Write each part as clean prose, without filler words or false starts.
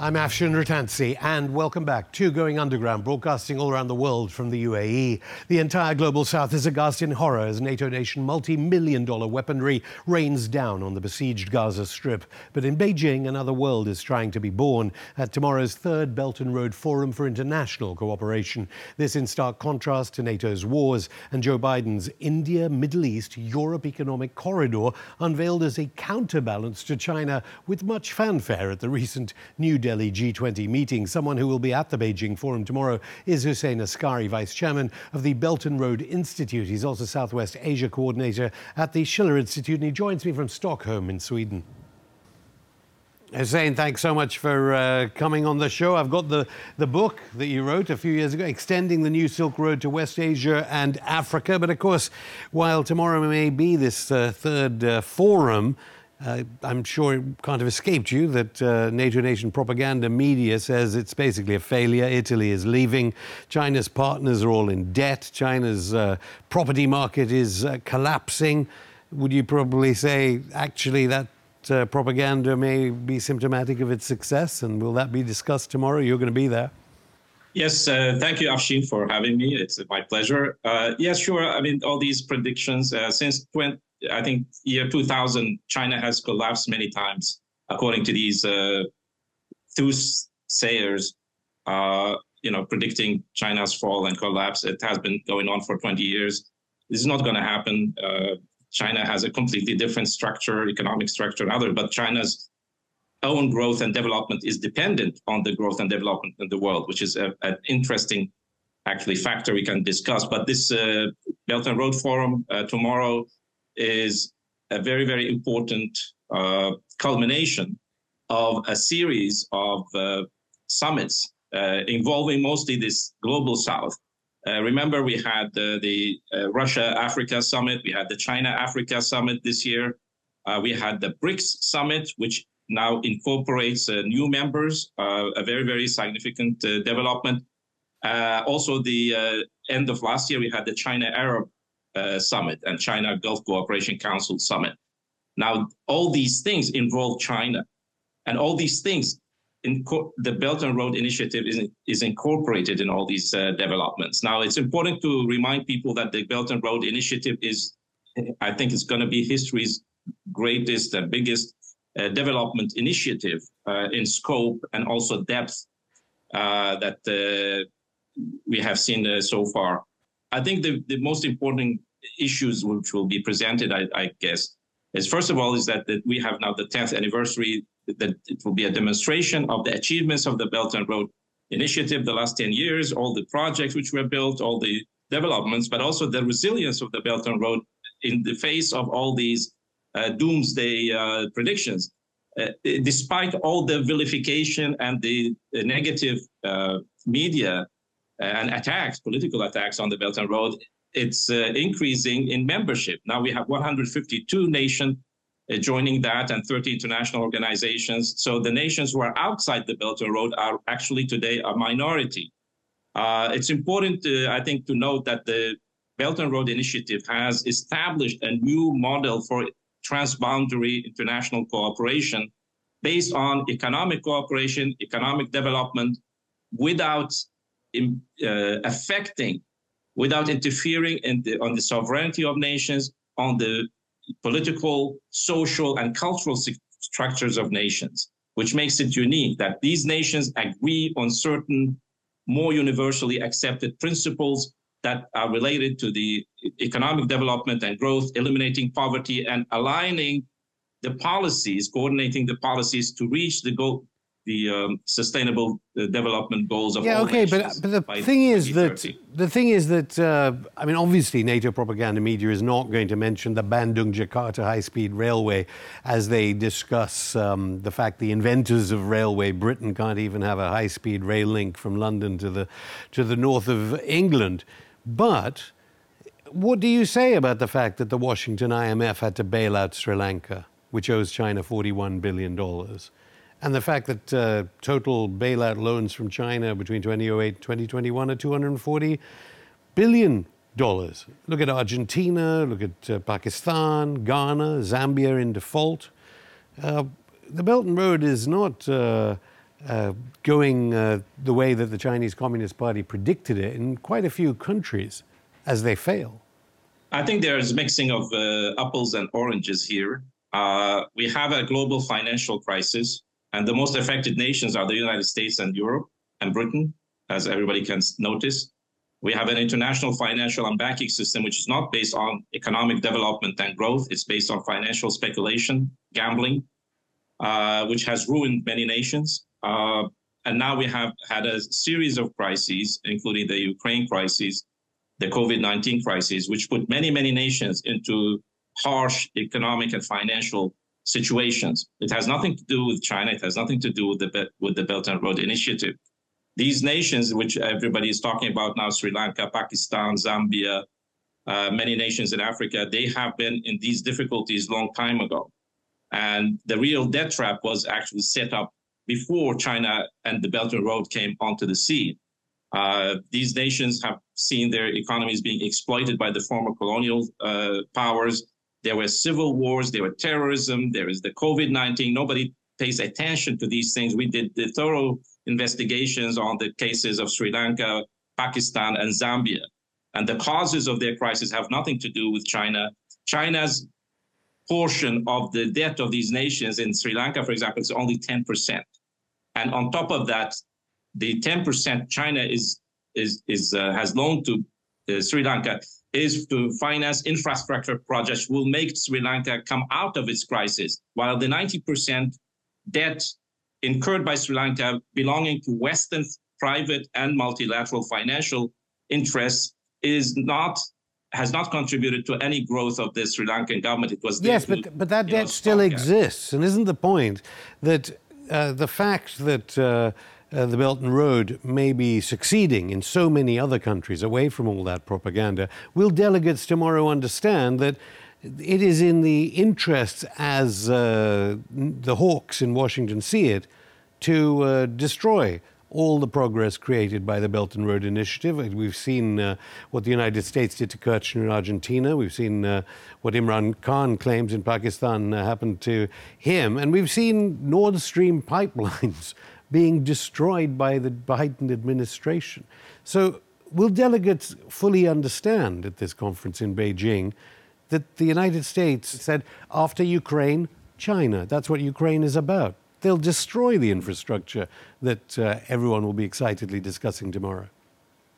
I'm Afshin Rattansi, and welcome back to Going Underground, broadcasting all around the world from the UAE. The entire global south is aghast in horror as NATO nation multi-million-dollar weaponry rains down on the besieged Gaza Strip. But in Beijing, another world is trying to be born at tomorrow's third Belt and Road Forum for International Cooperation. This in stark contrast to NATO's wars and Joe Biden's India, Middle East, Europe economic corridor, unveiled as a counterbalance to China with much fanfare at the recent New Delhi G20 meeting. Someone who will be at the Beijing Forum tomorrow is Hussein Askary, Vice Chairman of the Belt and Road Institute. He's also Southwest Asia Coordinator at the Schiller Institute, and he joins me from Stockholm in Sweden. Hussein, thanks so much for coming on the show. I've got the book that you wrote a few years ago, Extending the New Silk Road to West Asia and Africa. But of course, while tomorrow may be this third forum, I'm sure it can't have escaped you that NATO nation propaganda media says it's basically a failure. Italy is leaving. China's partners are all in debt. China's property market is collapsing. Would you probably say, actually, that propaganda may be symptomatic of its success? And will that be discussed tomorrow? You're going to be there. Yes, thank you, Afshin, for having me. It's my pleasure. Yes, sure. I mean, all these predictions since I think year 2000, China has collapsed many times, according to these soothsayers, predicting China's fall and collapse. It has been going on for 20 years. This is not going to happen. China has a completely different structure, economic structure and other, but China's own growth and development is dependent on the growth and development in the world, which is an interesting, actually, factor we can discuss. But this Belt and Road Forum tomorrow is a very, very important culmination of a series of summits involving mostly this global south. Remember, we had the Russia-Africa summit, we had the China-Africa summit this year, we had the BRICS summit, which now incorporates new members, a very, very significant development. Also, the end of last year, we had the China-Arab summit and China Gulf Cooperation Council summit. Now, all these things involve China, and all these things, the Belt and Road Initiative is incorporated in all these developments. Now, it's important to remind people that the Belt and Road Initiative is, I think, it's going to be history's greatest and biggest development initiative in scope and also depth that we have seen so far. I think the most important issues which will be presented, I guess, is first of all is that we have now the 10th anniversary, that it will be a demonstration of the achievements of the Belt and Road Initiative the last 10 years, all the projects which were built, all the developments, but also the resilience of the Belt and Road in the face of all these doomsday predictions. Despite all the vilification and the negative media and attacks, political attacks on the Belt and Road, it's increasing in membership. Now we have 152 nations joining that and 30 international organizations. So the nations who are outside the Belt and Road are actually today a minority. It's important, I think, to note that the Belt and Road Initiative has established a new model for transboundary international cooperation based on economic cooperation, economic development, without affecting, without interfering on the sovereignty of nations, on the political, social, and cultural structures of nations, which makes it unique that these nations agree on certain more universally accepted principles that are related to the economic development and growth, eliminating poverty, and aligning the policies, coordinating the policies to reach the goal, the sustainable development goals of all nations. Yeah, okay, but the thing is that, I mean, obviously NATO propaganda media is not going to mention the Bandung-Jakarta high-speed railway as they discuss the fact the inventors of railway, Britain, can't even have a high-speed rail link from London to the north of England. But what do you say about the fact that the Washington IMF had to bail out Sri Lanka, which owes China $41 billion? And the fact that total bailout loans from China between 2008 and 2021 are $240 billion. Look at Argentina, look at Pakistan, Ghana, Zambia in default. The Belt and Road is not going the way that the Chinese Communist Party predicted it in quite a few countries as they fail? I think there's mixing of apples and oranges here. We have a global financial crisis, and the most affected nations are the United States and Europe and Britain, as everybody can notice. We have an international financial and banking system which is not based on economic development and growth. It's based on financial speculation, gambling, which has ruined many nations. And now we have had a series of crises, including the Ukraine crisis, the COVID-19 crisis, which put many, many nations into harsh economic and financial situations. It has nothing to do with China. It has nothing to do with the Belt and Road Initiative. These nations, which everybody is talking about now, Sri Lanka, Pakistan, Zambia, many nations in Africa, they have been in these difficulties a long time ago. And the real debt trap was actually set up before China and the Belt and Road came onto the scene. These nations have seen their economies being exploited by the former colonial powers. There were civil wars, there were terrorism, there is the COVID-19. Nobody pays attention to these things. We did the thorough investigations on the cases of Sri Lanka, Pakistan, and Zambia. And the causes of their crisis have nothing to do with China. China's portion of the debt of these nations in Sri Lanka, for example, is only 10%. And on top of that, the 10% China has loaned to Sri Lanka is to finance infrastructure projects will make Sri Lanka come out of its crisis, while the 90% debt incurred by Sri Lanka belonging to Western private and multilateral financial interests has not contributed to any growth of the Sri Lankan government. It was yes, but that debt still exists, and isn't the point that the fact that the Belt and Road may be succeeding in so many other countries away from all that propaganda, will delegates tomorrow understand that it is in the interests, as the hawks in Washington see it, to destroy all the progress created by the Belt and Road Initiative? We've seen what the United States did to Kirchner in Argentina. We've seen what Imran Khan claims in Pakistan happened to him. And we've seen Nord Stream pipelines being destroyed by the Biden administration. So will delegates fully understand at this conference in Beijing that the United States said, after Ukraine, China? That's what Ukraine is about. They'll destroy the infrastructure that everyone will be excitedly discussing tomorrow.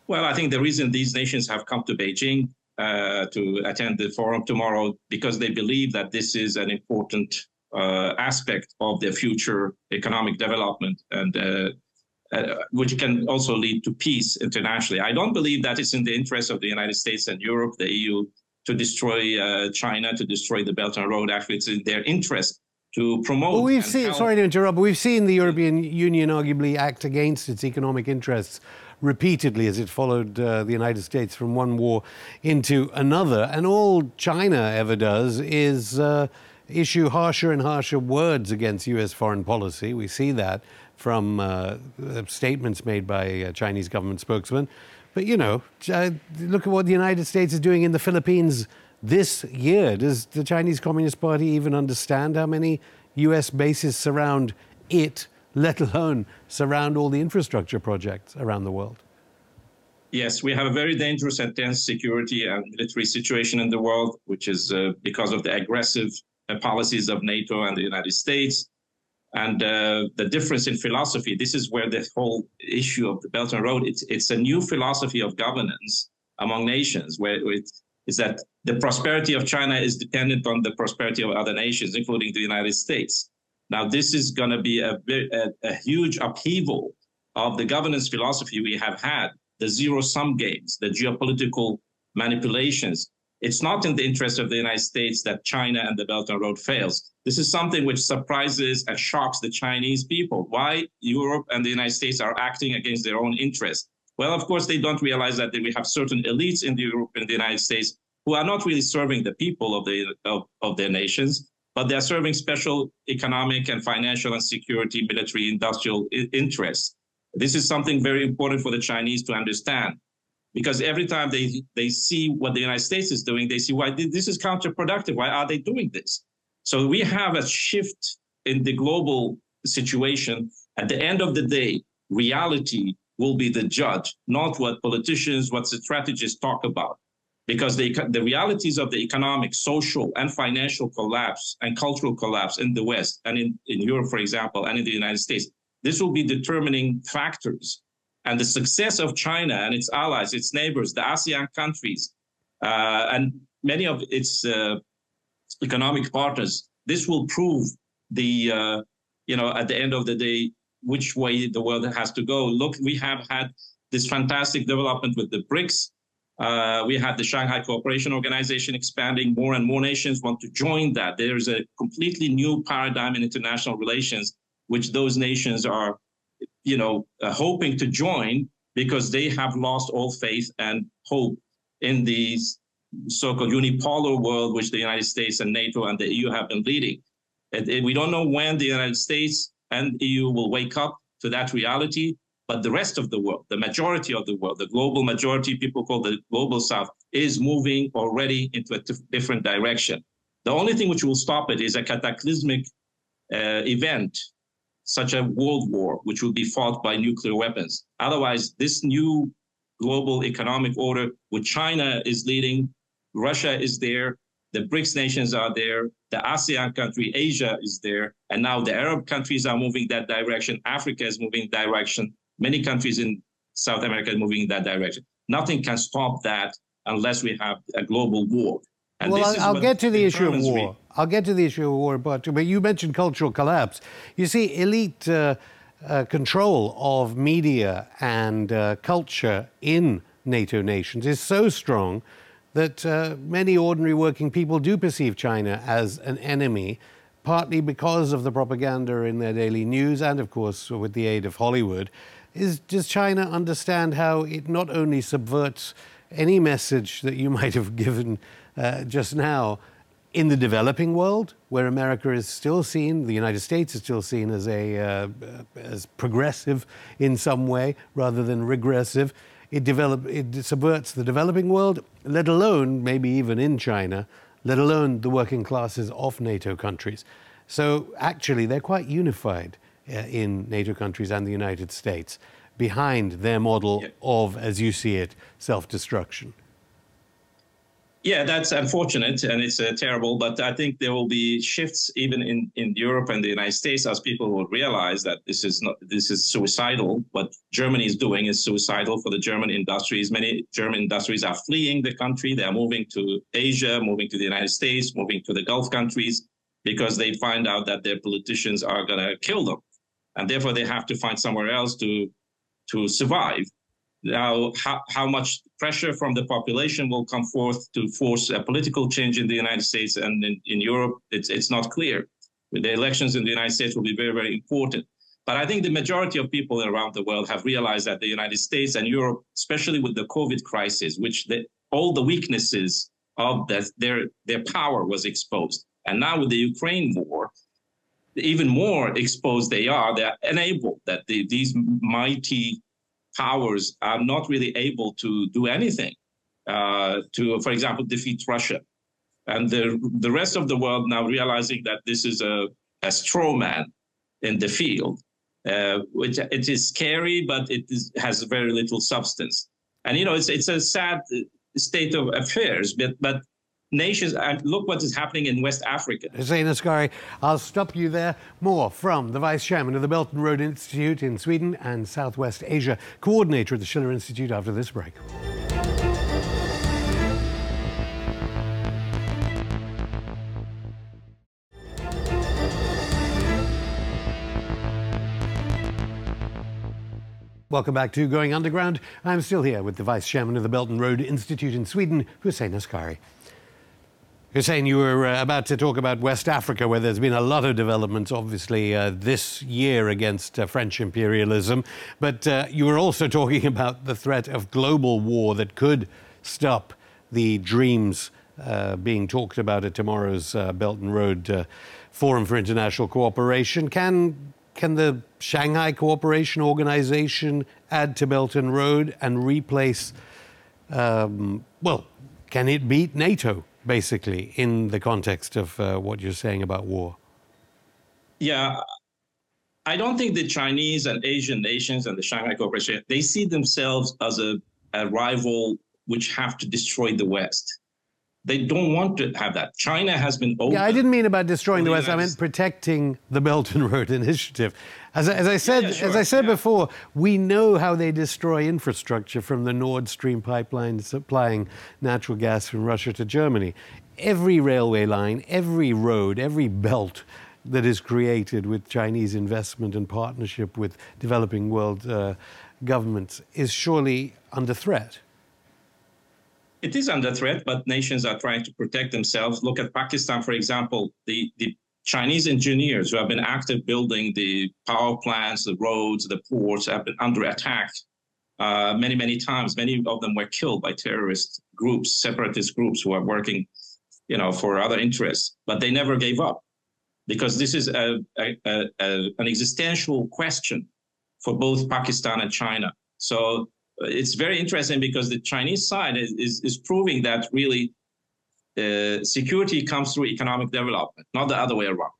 Well, I think the reason these nations have come to Beijing to attend the forum tomorrow, because they believe that this is an important aspect of their future economic development, and which can also lead to peace internationally. I don't believe that it's in the interest of the United States and Europe, the EU, to destroy China, to destroy the Belt and Road. Actually, it's in their interest to promote. Well, we've seen, sorry to interrupt, but we've seen the European Union arguably act against its economic interests repeatedly as it followed the United States from one war into another. And all China ever does is issue harsher and harsher words against U.S. foreign policy. We see that from statements made by Chinese government spokesmen. But, you know, look at what the United States is doing in the Philippines this year. Does the Chinese Communist Party even understand how many U.S. bases surround it, let alone surround all the infrastructure projects around the world? Yes, we have a very dangerous and tense security and military situation in the world, which is because of the aggressive policies of NATO and the United States. And the difference in philosophy, this is where the whole issue of the Belt and Road, it's a new philosophy of governance among nations, where it is that the prosperity of China is dependent on the prosperity of other nations, including the United States. Now, this is going to be a huge upheaval of the governance philosophy we have had, the zero-sum games, the geopolitical manipulations. It's not in the interest of the United States that China and the Belt and Road fails. This is something which surprises and shocks the Chinese people. Why Europe and the United States are acting against their own interests? Well, of course, they don't realize that we have certain elites in Europe and the United States who are not really serving the people of their nations, but they are serving special economic and financial and security, military, industrial interests. This is something very important for the Chinese to understand. Because every time they see what the United States is doing, they see why this is counterproductive. Why are they doing this? So we have a shift in the global situation At the end of the day, reality will be the judge, not what politicians, what strategists talk about. Because the realities of the economic, social, and financial collapse and cultural collapse in the West and in Europe, for example, and in the United States, this will be determining factors. And the success of China and its allies, its neighbors, the ASEAN countries, and many of its economic partners, this will prove the, at the end of the day, which way the world has to go. Look, we have had this fantastic development with the BRICS. We had the Shanghai Cooperation Organization expanding. More and more nations want to join that. There is a completely new paradigm in international relations, which those nations are, hoping to join because they have lost all faith and hope in the so-called unipolar world, which the United States and NATO and the EU have been leading. And we don't know when the United States and EU will wake up to that reality, but the rest of the world, the majority of the world, the global majority, people call the global South, is moving already into a different direction. The only thing which will stop it is a cataclysmic event, such a world war, which will be fought by nuclear weapons. Otherwise, this new global economic order, which China is leading, Russia is there, the BRICS nations are there, the ASEAN country, Asia is there, and now the Arab countries are moving that direction, Africa is moving that direction, many countries in South America are moving in that direction. Nothing can stop that unless we have a global war. And well, I'll get to the issue of war. I'll get to the issue of war, but you mentioned cultural collapse. You see, elite control of media and culture in NATO nations is so strong that many ordinary working people do perceive China as an enemy, partly because of the propaganda in their daily news and, of course, with the aid of Hollywood. Does China understand how it not only subverts any message that you might have given just now in the developing world, where America is still seen, the United States is still seen as as progressive in some way rather than regressive, it subverts the developing world, let alone maybe even in China, let alone the working classes of NATO countries. So actually, they're quite unified in NATO countries and the United States behind their model of, as you see it, self-destruction. Yeah, that's unfortunate and it's terrible, but I think there will be shifts even in Europe and the United States as people will realize that this is suicidal. What Germany is doing is suicidal for the German industries. Many German industries are fleeing the country. They are moving to Asia, moving to the United States, moving to the Gulf countries because they find out that their politicians are going to kill them. And therefore, they have to find somewhere else to survive. Now, how much pressure from the population will come forth to force a political change in the United States and in Europe, it's not clear. The elections in the United States will be very, very important. But I think the majority of people around the world have realized that the United States and Europe, especially with the COVID crisis, which all the weaknesses of their power was exposed. And now with the Ukraine war, even more exposed they are. They're unable that these mighty powers are not really able to do anything to, for example, defeat Russia. And the rest of the world now realizing that this is a straw man in the field, which it is scary, but has very little substance. And, it's a sad state of affairs, but nations, and look what is happening in West Africa. Hussein Askary, I'll stop you there. More from the Vice Chairman of the Belt and Road Institute in Sweden and Southwest Asia, Coordinator of the Schiller Institute, after this break. Welcome back to Going Underground. I'm still here with the Vice Chairman of the Belt and Road Institute in Sweden, Hussein Askary. Hussein, you were about to talk about West Africa, where there's been a lot of developments, obviously, this year against French imperialism. But you were also talking about the threat of global war that could stop the dreams being talked about at tomorrow's Belt and Road Forum for International Cooperation. Can the Shanghai Cooperation Organization add to Belt and Road and replace, can it beat NATO? Basically, in the context of what you're saying about war. Yeah, I don't think the Chinese and Asian nations and the Shanghai Cooperation, they see themselves as a rival which have to destroy the West. They don't want to have that. China has been open. Yeah, I didn't mean about destroying the West. I meant protecting the Belt and Road Initiative. As I said before, we know how they destroy infrastructure, from the Nord Stream pipeline supplying natural gas from Russia to Germany. Every railway line, every road, every belt that is created with Chinese investment and partnership with developing world governments is surely under threat. It is under threat, but nations are trying to protect themselves. Look at Pakistan, for example. The Chinese engineers who have been active building the power plants, the roads, the ports, have been under attack many, many times. Many of them were killed by terrorist groups, separatist groups who are working, you know, for other interests. But they never gave up, because this is an existential question for both Pakistan and China. So it's very interesting, because the Chinese side is proving that really security comes through economic development, not the other way around.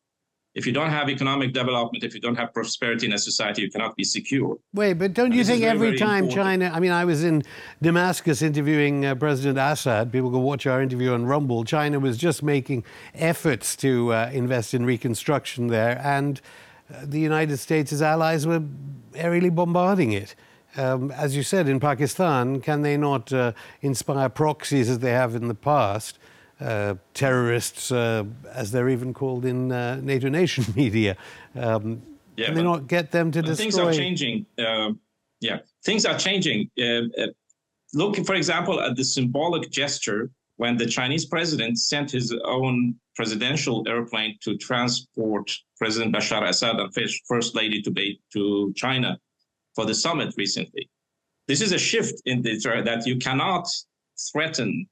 If you don't have economic development, if you don't have prosperity in a society, you cannot be secure. Wait, but don't you think every time China... I mean, I was in Damascus interviewing President Assad. People can watch our interview on Rumble. China was just making efforts to invest in reconstruction there, and the United States' allies were airily bombarding it. As you said, in Pakistan, can they not inspire proxies as they have in the past, terrorists, as they're even called in NATO nation media? Can they not get them to destroy? Things are changing. Things are changing. Look, for example, at the symbolic gesture when the Chinese president sent his own presidential airplane to transport President Bashar al-Assad and First Lady to China for the summit recently. This is a shift in the that you cannot threaten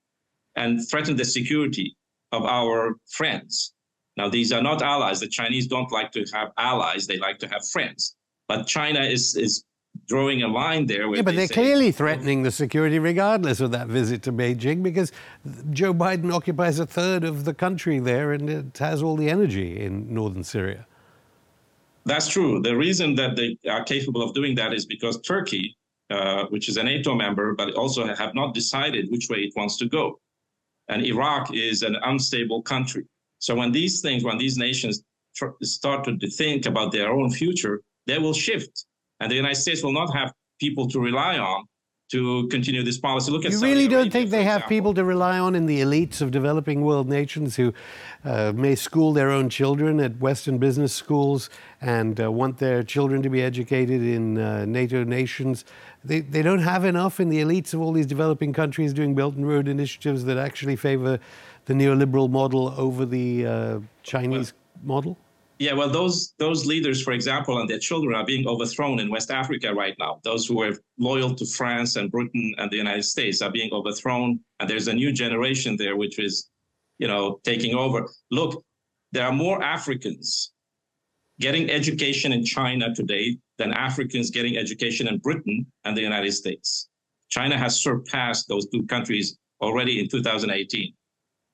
the security of our friends. Now, these are not allies. The Chinese don't like to have allies. They like to have friends. But China is drawing a line there. Where they're clearly threatening the security regardless of that visit to Beijing, because Joe Biden occupies a third of the country there, and it has all the energy in northern Syria. That's true. The reason that they are capable of doing that is because Turkey, which is a NATO member, but also have not decided which way it wants to go. And Iraq is an unstable country. So when these nations start to think about their own future, they will shift. And the United States will not have people to rely on to continue this policy. Look at Saudi Arabia, don't think they have people to rely on in the elites of developing world nations who may school their own children at Western business schools and want their children to be educated in NATO nations. They don't have enough in the elites of all these developing countries doing Belt and Road initiatives that actually favor the neoliberal model over the Chinese model? Yeah, well, those leaders, for example, and their children are being overthrown in West Africa right now. Those who are loyal to France and Britain and the United States are being overthrown. And there's a new generation there which is, taking over. Look, there are more Africans getting education in China today than Africans getting education in Britain and the United States. China has surpassed those two countries already in 2018.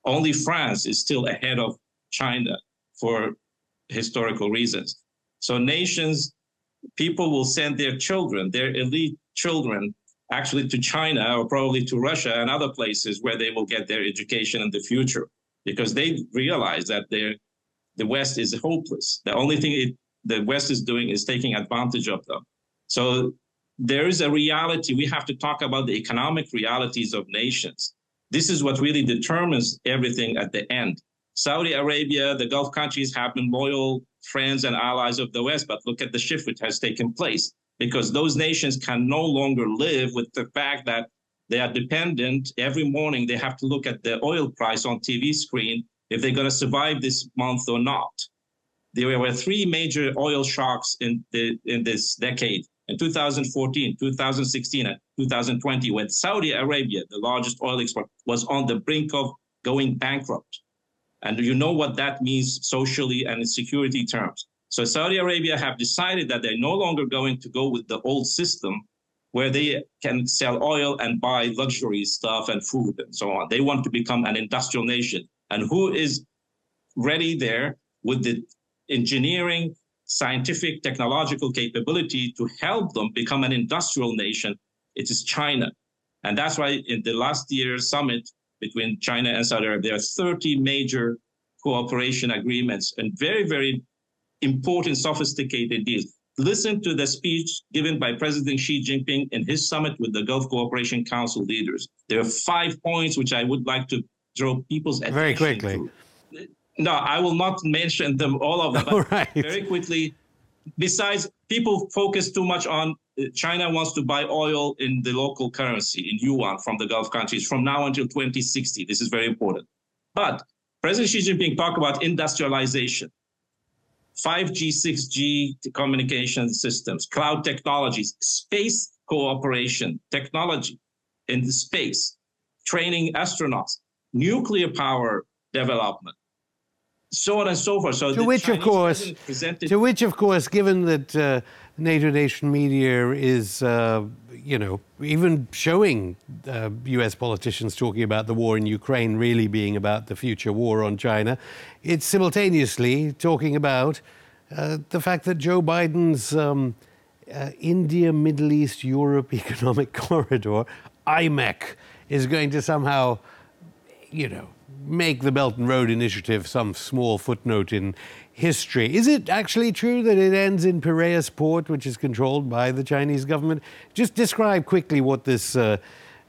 Only France is still ahead of China for historical reasons. So people will send their children, their elite children, actually to China or probably to Russia and other places where they will get their education in the future, because they realize that the West is hopeless. The only thing the West is doing is taking advantage of them. So there is a reality. We have to talk about the economic realities of nations. This is what really determines everything at the end. Saudi Arabia, the Gulf countries have been loyal friends and allies of the West, but look at the shift which has taken place, because those nations can no longer live with the fact that they are dependent. Every morning they have to look at the oil price on TV screen if they're going to survive this month or not. There were three major oil shocks in this decade, in 2014, 2016, and 2020, when Saudi Arabia, the largest oil exporter, was on the brink of going bankrupt. And you know what that means socially and in security terms. So Saudi Arabia have decided that they're no longer going to go with the old system where they can sell oil and buy luxury stuff and food and so on. They want to become an industrial nation. And who is ready there with the engineering scientific, technological capability to help them become an industrial nation, it is China. And that's why in the last year's summit between China and Saudi Arabia, there are 30 major cooperation agreements and very, very important, sophisticated deals. Listen to the speech given by President Xi Jinping in his summit with the Gulf Cooperation Council leaders. There are 5 points which I would like to draw people's attention very quickly to. No, I will not mention them, all of them, but very quickly. Besides, people focus too much on China wants to buy oil in the local currency, in yuan, from the Gulf countries from now until 2060. This is very important. But President Xi Jinping talked about industrialization, 5G, 6G communication systems, cloud technologies, space cooperation, technology in the space, training astronauts, nuclear power development, so on and so forth. So to which, of course, given that NATO Nation media is, even showing U.S. politicians talking about the war in Ukraine really being about the future war on China, it's simultaneously talking about the fact that Joe Biden's India, Middle East, Europe Economic Corridor, IMEC, is going to somehow, make the Belt and Road Initiative some small footnote in history. Is it actually true that it ends in Piraeus port, which is controlled by the Chinese government? Just describe quickly what this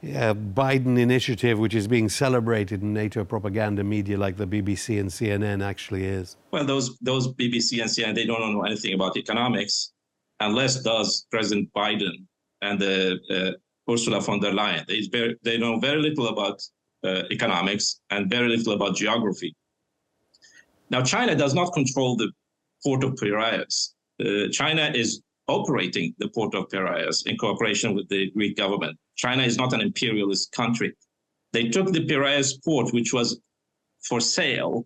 Biden initiative, which is being celebrated in NATO propaganda media like the BBC and CNN, actually is. Well, those BBC and CNN, they don't know anything about economics, unless does President Biden and Ursula von der Leyen. They know very little about economics and very little about geography. Now, China does not control the port of Piraeus. China is operating the port of Piraeus in cooperation with the Greek government. China is not an imperialist country. They took the Piraeus port, which was for sale.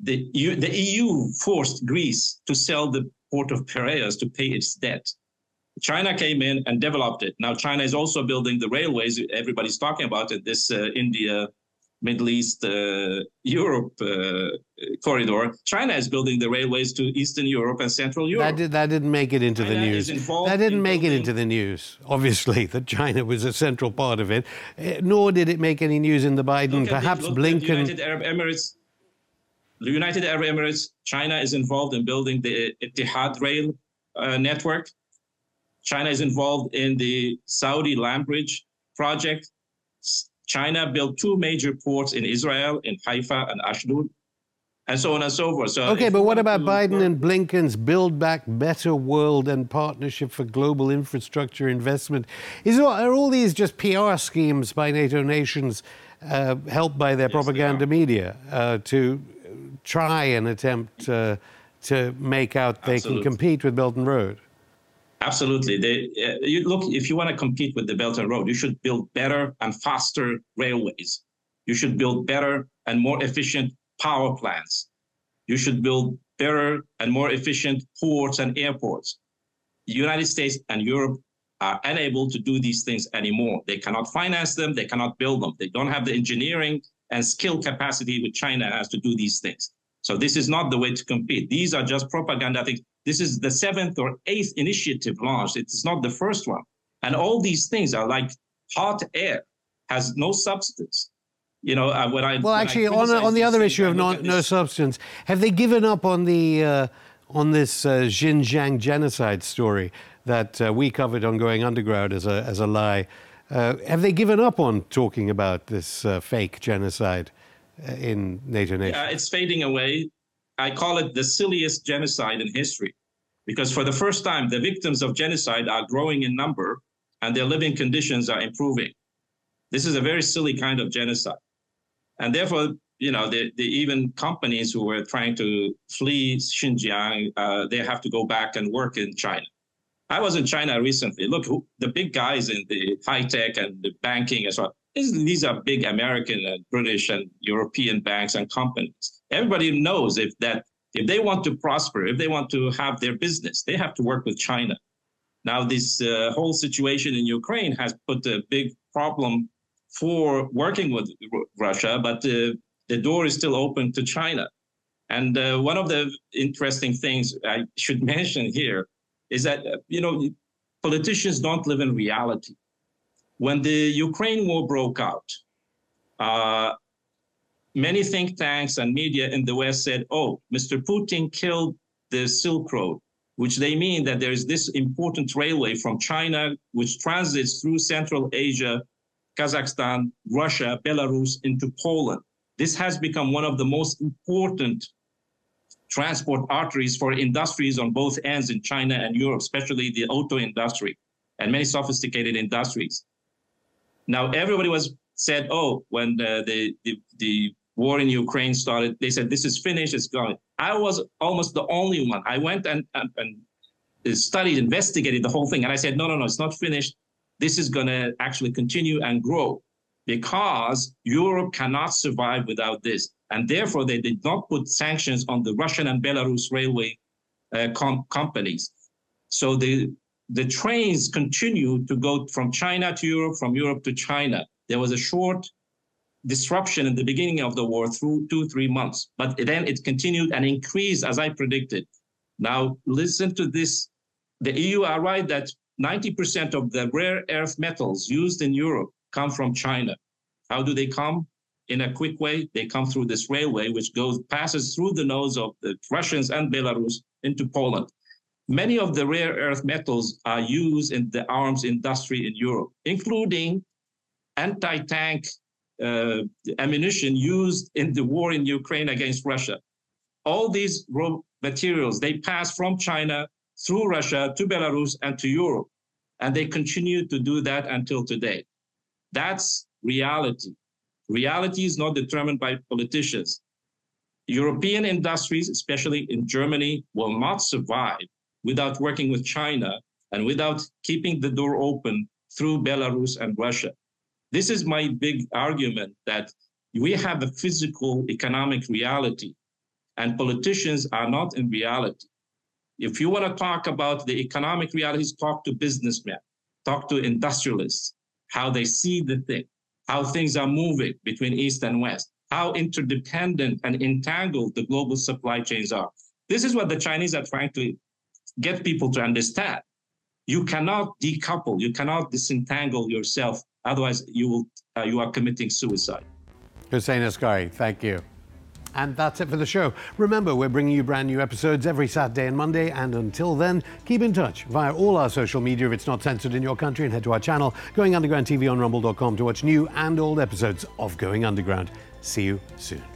The EU forced Greece to sell the port of Piraeus to pay its debt. China came in and developed it. Now, China is also building the railways everybody's talking about it, this India, Middle East, Europe corridor. China is building the railways to Eastern Europe and Central Europe. That didn't make it into the news. That didn't make it into the news, obviously, that China was a central part of it. Nor did it make any news in the Biden, perhaps Blinken... The United Arab Emirates, China is involved in building the Etihad rail network. China is involved in the Saudi land bridge project. China built two major ports in Israel, in Haifa and Ashdod, and so on and so forth. So okay, but what about Biden and Blinken's Build Back Better World and Partnership for Global Infrastructure Investment? Are all these just PR schemes by NATO nations helped by their propaganda media to try and attempt to make out they can compete with Belt and Road? Absolutely. If you want to compete with the Belt and Road, you should build better and faster railways. You should build better and more efficient power plants. You should build better and more efficient ports and airports. The United States and Europe are unable to do these things anymore. They cannot finance them. They cannot build them. They don't have the engineering and skill capacity which China has to do these things. So this is not the way to compete. These are just propaganda things. This is the 7th or 8th initiative launched. It is not the first one. And all these things are like hot air, has no substance. On the other issue of no substance, have they given up on the on this Xinjiang genocide story that we covered on Going Underground as a lie? Have they given up on talking about this fake genocide in NATO nations? Yeah, it's fading away. I call it the silliest genocide in history, because for the first time, the victims of genocide are growing in number and their living conditions are improving. This is a very silly kind of genocide. And therefore, even companies who were trying to flee Xinjiang, they have to go back and work in China. I was in China recently. Look, the big guys in the high tech and the banking and so on. These are big American and British and European banks and companies. Everybody knows if they want to prosper, if they want to have their business, they have to work with China. Now, this whole situation in Ukraine has put a big problem for working with Russia, but the door is still open to China. And one of the interesting things I should mention here is that, you know, politicians don't live in reality. When the Ukraine war broke out, many think tanks and media in the West said, oh, Mr. Putin killed the Silk Road, which they mean that there is this important railway from China, which transits through Central Asia, Kazakhstan, Russia, Belarus into Poland. This has become one of the most important transport arteries for industries on both ends in China and Europe, especially the auto industry and many sophisticated industries. Now, everybody said, oh, when the war in Ukraine started, they said, this is finished, it's gone. I was almost the only one. I went and studied, investigated the whole thing. And I said, no, no, no, it's not finished. This is going to actually continue and grow because Europe cannot survive without this. And therefore, they did not put sanctions on the Russian and Belarus railway companies. So the trains continued to go from China to Europe, from Europe to China. There was a short disruption in the beginning of the war through 2-3 months, but then it continued and increased as I predicted. Now, listen to this. The EU are right that 90% of the rare earth metals used in Europe come from China. How do they come? In a quick way, they come through this railway, which passes through the nose of the Russians and Belarus into Poland. Many of the rare earth metals are used in the arms industry in Europe, including anti-tank ammunition used in the war in Ukraine against Russia. All these raw materials, they pass from China through Russia to Belarus and to Europe, and they continue to do that until today. That's reality. Reality is not determined by politicians. European industries, especially in Germany, will not survive without working with China and without keeping the door open through Belarus and Russia. This is my big argument that we have a physical economic reality and politicians are not in reality. If you want to talk about the economic realities, talk to businessmen, talk to industrialists, how they see the thing, how things are moving between East and West, how interdependent and entangled the global supply chains are. This is what the Chinese are trying to get people to understand. You cannot decouple, you cannot disentangle yourself, otherwise you are committing suicide. Hussein Askary, thank you. And that's it for the show. Remember, we're bringing you brand new episodes every Saturday and Monday, and until then, keep in touch via all our social media if it's not censored in your country, and head to our channel, Going Underground TV on rumble.com, to watch new and old episodes of Going Underground. See you soon.